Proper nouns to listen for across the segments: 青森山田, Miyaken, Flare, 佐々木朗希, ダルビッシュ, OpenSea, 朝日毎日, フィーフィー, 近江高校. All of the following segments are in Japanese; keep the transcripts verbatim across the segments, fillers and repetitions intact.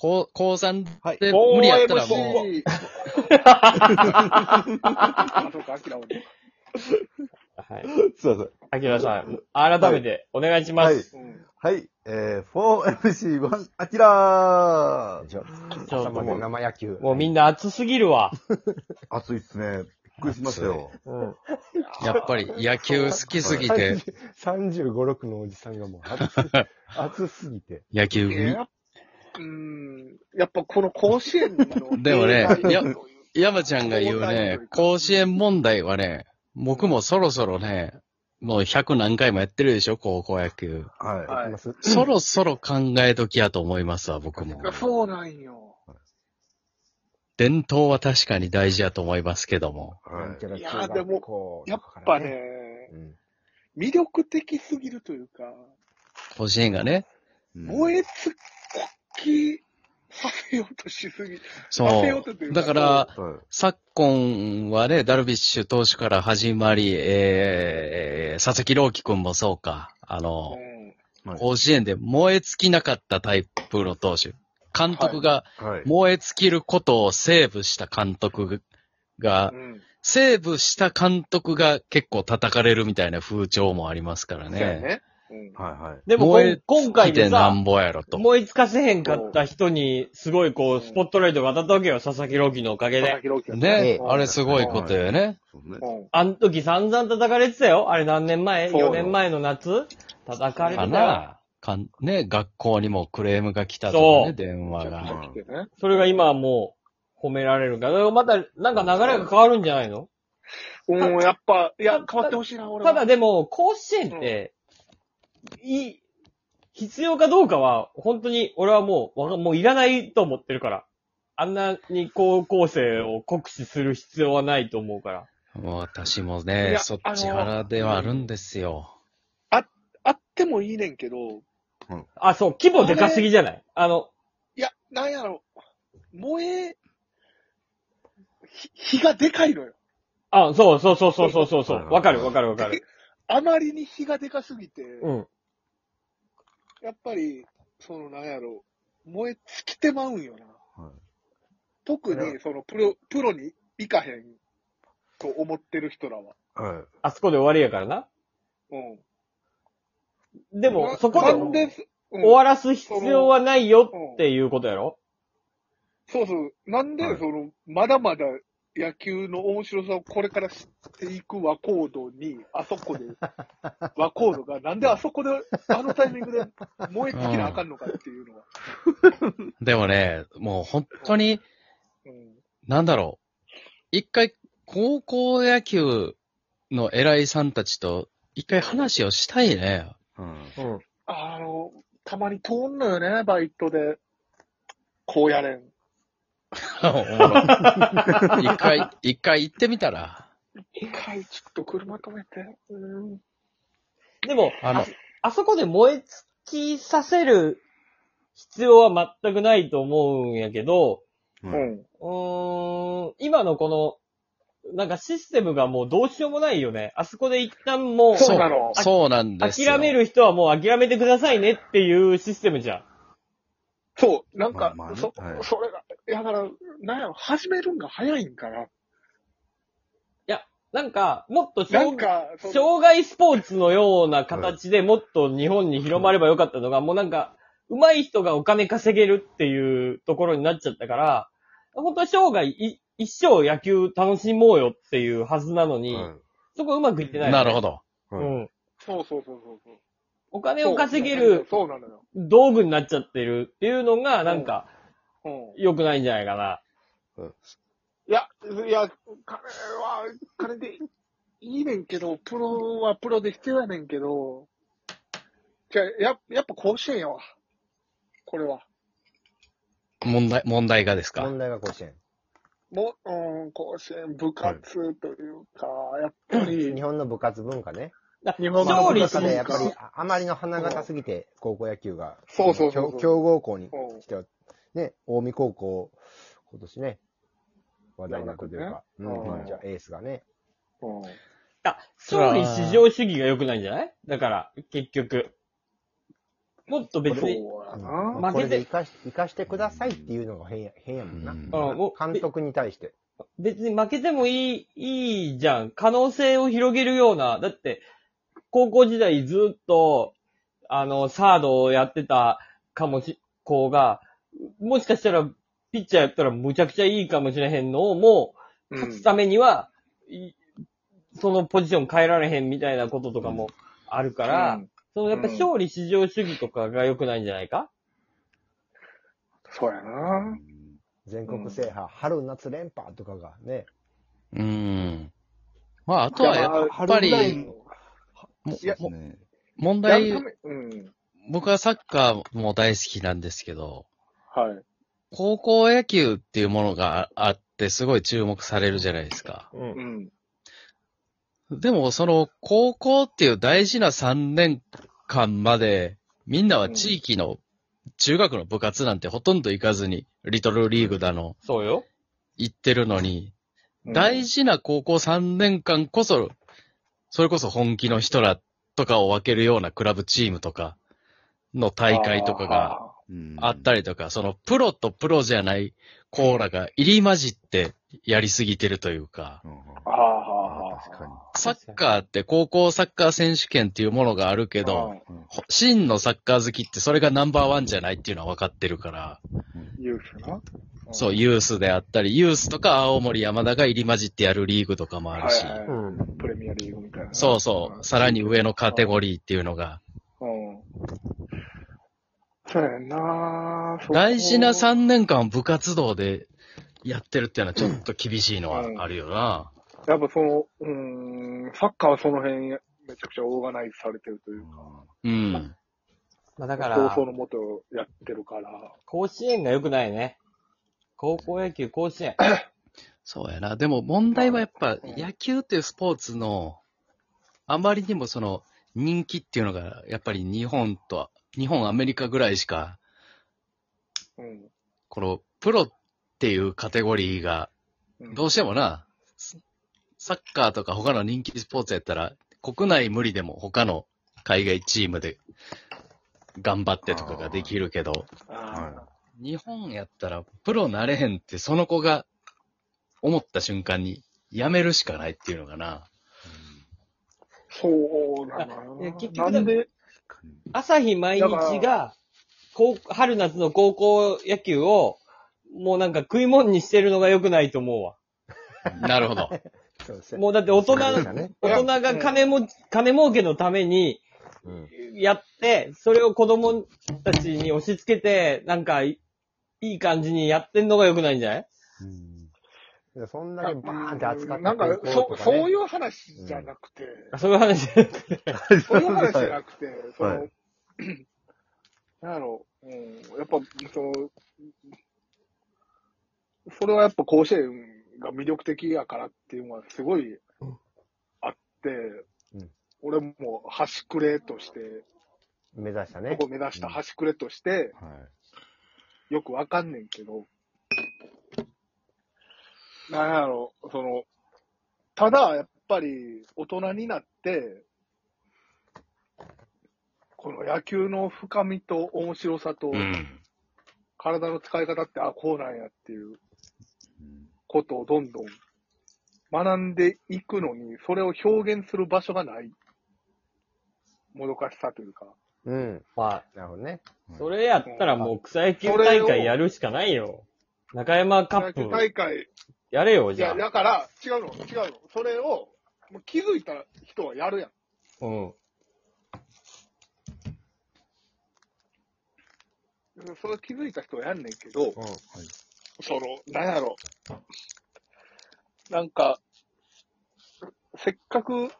高さんで無理やったらもう。はい、あ、そうか、アキラおる。はい。すいません。アキラさん、改めてお願いします。はい。はい、えー、フォーエムシーワン、アキラー。ちょっともう生野球。もうみんな熱すぎるわ。熱いっすね。びっくりしましたよ。うん、やっぱり野球好きすぎて。さんじゅうご、ろくのおじさんがもう熱い。熱すぎて。野球見、えー、うーん。やっぱこの甲子園の。でもね、や、山ちゃんが言うね、甲子園問題はね、僕もそろそろね、もうひゃく何回もやってるでしょ、高校野球。はい。はい、そろそろ考え時やと思いますわ、僕も。そうなんよ。伝統は確かに大事やと思いますけども。はい、いやーでも、やっぱね、うん、魅力的すぎるというか、甲子園がね、燃え尽きさせようとしすぎ、そう。だから、はい、昨今はね、ダルビッシュ投手から始まり、えー、佐々木朗希くんもそうか、あの、うんはい、甲子園で燃え尽きなかったタイプの投手。監督が燃え尽きることをセーブした監督が、セーブした監督が結構叩かれるみたいな風潮もありますからね。でも今回でさ、燃え尽かせへんかった人にすごいこうスポットライトが当たったわけよ、佐々木朗希のおかげで。ね、あれすごいことよね。あの時散々叩かれてたよ、あれ何年前 ?よ 年前の夏叩かれてた。かんね、学校にもクレームが来たとかね、電話が。それが今はもう褒められるから、またなんか流れが変わるんじゃないの？うん、やっぱ、いや、変わってほしいな、俺は。ただでも、甲子園って、うん、い、必要かどうかは、本当に俺はもう、もういらないと思ってるから。あんなに高校生を酷使する必要はないと思うから。もう私もね、そっち腹ではあるんですよ。あ、あってもいいねんけど、うん、あ、そう、規模でかすぎじゃない？ あ, あの。いや、なんやろ。燃え、火がでかいのよ。あ、そうそうそうそうそうそう。わかるわかるわかる。あまりに火がでかすぎて、うん、やっぱり、そのなんやろ、燃え尽きてまうんよな。はい、特に、そのプロ、プロに行かへんと思ってる人らは。はい、あそこで終わりやからな。うん。でも、そこで終わらす必要はないよっていうことやろ？そうそう。なんで、その、まだまだ野球の面白さをこれから知っていく和コードに、あそこで、和コードが、なんであそこで、あのタイミングで燃え尽きなあかんのかっていうのは。うん、でもね、もう本当に、うん、なんだろう。一回、高校野球の偉いさんたちと、一回話をしたいね。うんうん、あの、たまに通んのよね、バイトで。こうやれん。一回、一回行ってみたら。一回、ちょっと車止めて。うん、でもあのあ、あそこで燃え尽きさせる必要は全くないと思うんやけど、うん、うーん今のこの、なんかシステムがもうどうしようもないよね。あそこで一旦もう、そうなの。そうなんですよ。諦める人はもう諦めてくださいねっていうシステムじゃん。そう、なんか、まあまあね、そ、はい、それが、だから、なんやろ、始めるんが早いんかな。いや、なんか、もっと障害スポーツのような形でもっと日本に広まればよかったのが、うん、もうなんか、上手い人がお金稼げるっていうところになっちゃったから、本当は生涯い、一生野球楽しもうよっていうはずなのに、うん、そこうまくいってない、ね。なるほど。うん。そうそうそうそう。お金を稼げる道具になっちゃってるっていうのが、なんか、良くないんじゃないかな。うんうん、いや、いや、金は、金でいいねんけど、プロはプロで必要やねんけど、じゃあ、や、やっぱ甲子園やわ。これは。問題、問題がですか？問題が甲子園。も、うん、甲子園、部活というか、はい、やっぱり。日本の部活文化ね。日本の部活でやっぱり、あまりの花形すぎて、高校野球が。そうそうそうそう。強豪校にしては、ね、近江高校、今年ね、話題になったというか、ね、うん、じゃあエースがね。うん、あ、勝利至上主義が良くないんじゃない？だから、結局。もっと別に、うん、負けて生かし、生かしてくださいっていうのが変や、変やもんな。うん、監督に対して。別に負けてもいい、いいじゃん。可能性を広げるような。だって、高校時代ずっと、あの、サードをやってたかもし、子が、もしかしたら、ピッチャーやったらむちゃくちゃいいかもしれへんのを、もう、勝つためには、うん、そのポジション変えられへんみたいなこととかもあるから、うん、そのやっぱ勝利至上主義とかが良くないんじゃないか、うん、そうやな。全国制覇、うん、春夏連覇とかがね。うん。まあ、あとはやっぱり、いや、問題、うん、僕はサッカーも大好きなんですけど、はい。高校野球っていうものがあって、すごい注目されるじゃないですか。うん。でも、その、高校っていう大事なさんねんかんまで、みんなは地域の、中学の部活なんてほとんど行かずに、リトルリーグだの、そうよ。行ってるのに、大事な高校さんねんかんこそ、それこそ本気の人らとかを分けるようなクラブチームとかの大会とかがあったりとか、そのプロとプロじゃないコーラが入り混じってやりすぎてるというか、サッカーって高校サッカー選手権っていうものがあるけど、真のサッカー好きってそれがナンバーワンじゃないっていうのは分かってるから、ユースな？そう、ユースであったり、ユースとか青森山田が入り混じってやるリーグとかもあるし、はいはいうん、プレミアリーグみたいな。そうそう、さらに上のカテゴリーっていうのが。うん。そうやなぁ。大事なさんねんかん部活動でやってるっていうのはちょっと厳しいのはあるよな、うんうん、やっぱその、うん、サッカーはその辺めちゃくちゃオーガナイズされてるというか。うん。まあだから、競争のもとやってるから。甲子園が良くないね。高校野球、甲子園。そうやな。でも問題はやっぱ野球っていうスポーツの、あまりにもその人気っていうのが、やっぱり日本と、日本、アメリカぐらいしか、うん、このプロっていうカテゴリーが、どうしてもな、うん、サッカーとか他の人気スポーツやったら、国内無理でも他の海外チームで、頑張ってとかができるけど、日本やったらプロなれへんってその子が思った瞬間にやめるしかないっていうのかな。そうなの。結局なんで朝日毎日が春夏の高校野球をもうなんか食い物にしてるのが良くないと思うわ。なるほど。もうだって大人大人が金も金儲けのために。やって、それを子供たちに押し付けて、なんか、いい感じにやってんのが良くないんじゃない？うん。そんなにバーンって扱って、ね、なんか、そ、そういう話じゃなくて。うん、そういう話じゃなくて。そういう話じゃなくて、その、はい、なんやろう、うん、やっぱ、その、それはやっぱ甲子園が魅力的やからっていうのはすごいあって、うん俺も端くれとして、目指したね。ここ目指した端くれとして、うんはい、よくわかんねんけど、なんやろ、その、ただやっぱり大人になって、この野球の深みと面白さと、体の使い方って、あ、こうなんやっていうことをどんどん、学んでいくのに、それを表現する場所がない。もどかしさというか。うん。まあ、なるほどね。それやったらもう草野球大会やるしかないよ。中山カップ。大会。やれよ、じゃあ。いや、だから、違うの、違うの。それを、もう気づいた人はやるやん。うん。それ気づいた人はやんねんけど、うんはい、その、なんやろ。なんか、せっかく、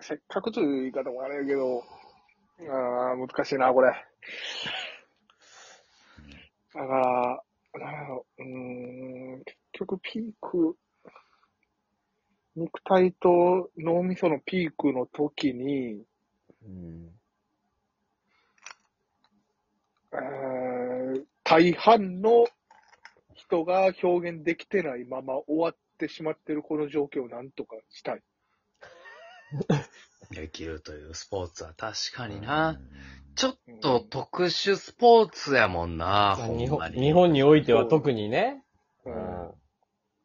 せっかくという言い方もあれやけど、あー、難しいな、これ。だから、うーん、結局ピーク、肉体と脳みそのピークの時に、うん、えー、大半の、人が表現できてないまま終わってしまってるこの状況をなんとかしたい。できるというスポーツは確かにな。ちょっと特殊スポーツやもんな、ほんまに。日本においては特にね。うん、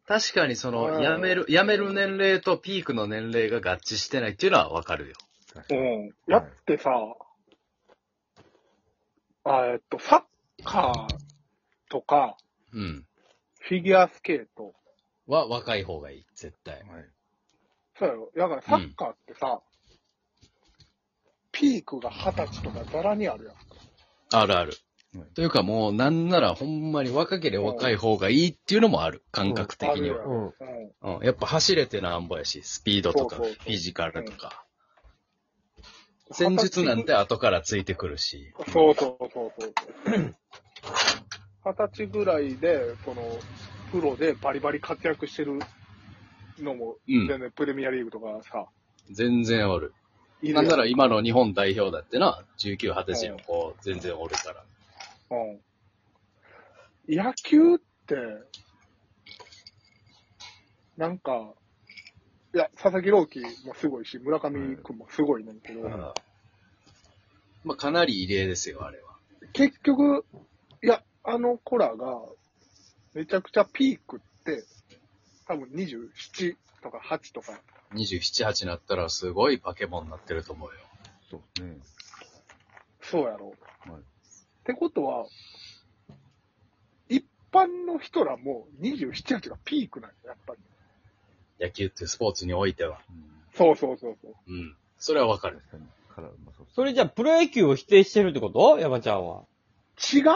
確かにその、やめる、やめる年齢とピークの年齢が合致してないっていうのはわかるよ。うん。だってさ、あえっと、サッカーとか、うん、フィギュアスケートは若い方がいい、絶対。はい、そうよ。だからサッカーってさ、うん、ピークが二十歳とかザラにあるやん。あるある。というかもうなんならほんまに若ければ若い方がいいっていうのもある、感覚的には。うんうんうん、やっぱ走れてなんぼやし、スピードとかフィジカルとか、うん、戦術なんて後からついてくるし。そうそうそうそう。二十歳ぐらいでそのプロでバリバリ活躍してるのも全然、うん、プレミアリーグとかさ、全然おる。なんなら今の日本代表だってな、じゅうきゅう、二十歳の子全然おるから。うん、野球って、なんか、いや、佐々木朗希もすごいし、村上君もすごいねんけど、うん、まあ、かなり異例ですよ、あれは。結局、いや、あの子らが、めちゃくちゃピークって、多分にじゅうななとかはちとか。にじゅうなな、はちになったら、すごい化け物になってると思うよ。そうね。そうやろ。はい、ってことは、一般の人らもにじゅうなな、はちがピークなんだ、やっぱり。野球ってスポーツにおいては。うん、そうそうそうそう。うん。それはわかる。それじゃあ、プロ野球を否定してるってこと？山ちゃんは。違うよ。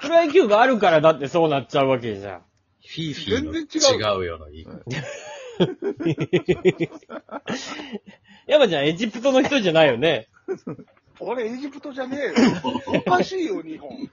プロ野球があるからだってそうなっちゃうわけじゃん。フィーフィーの違うよの言い方。山ちゃん、エジプトの人じゃないよね。俺エジプトじゃねえよ。おかしいよ、日本。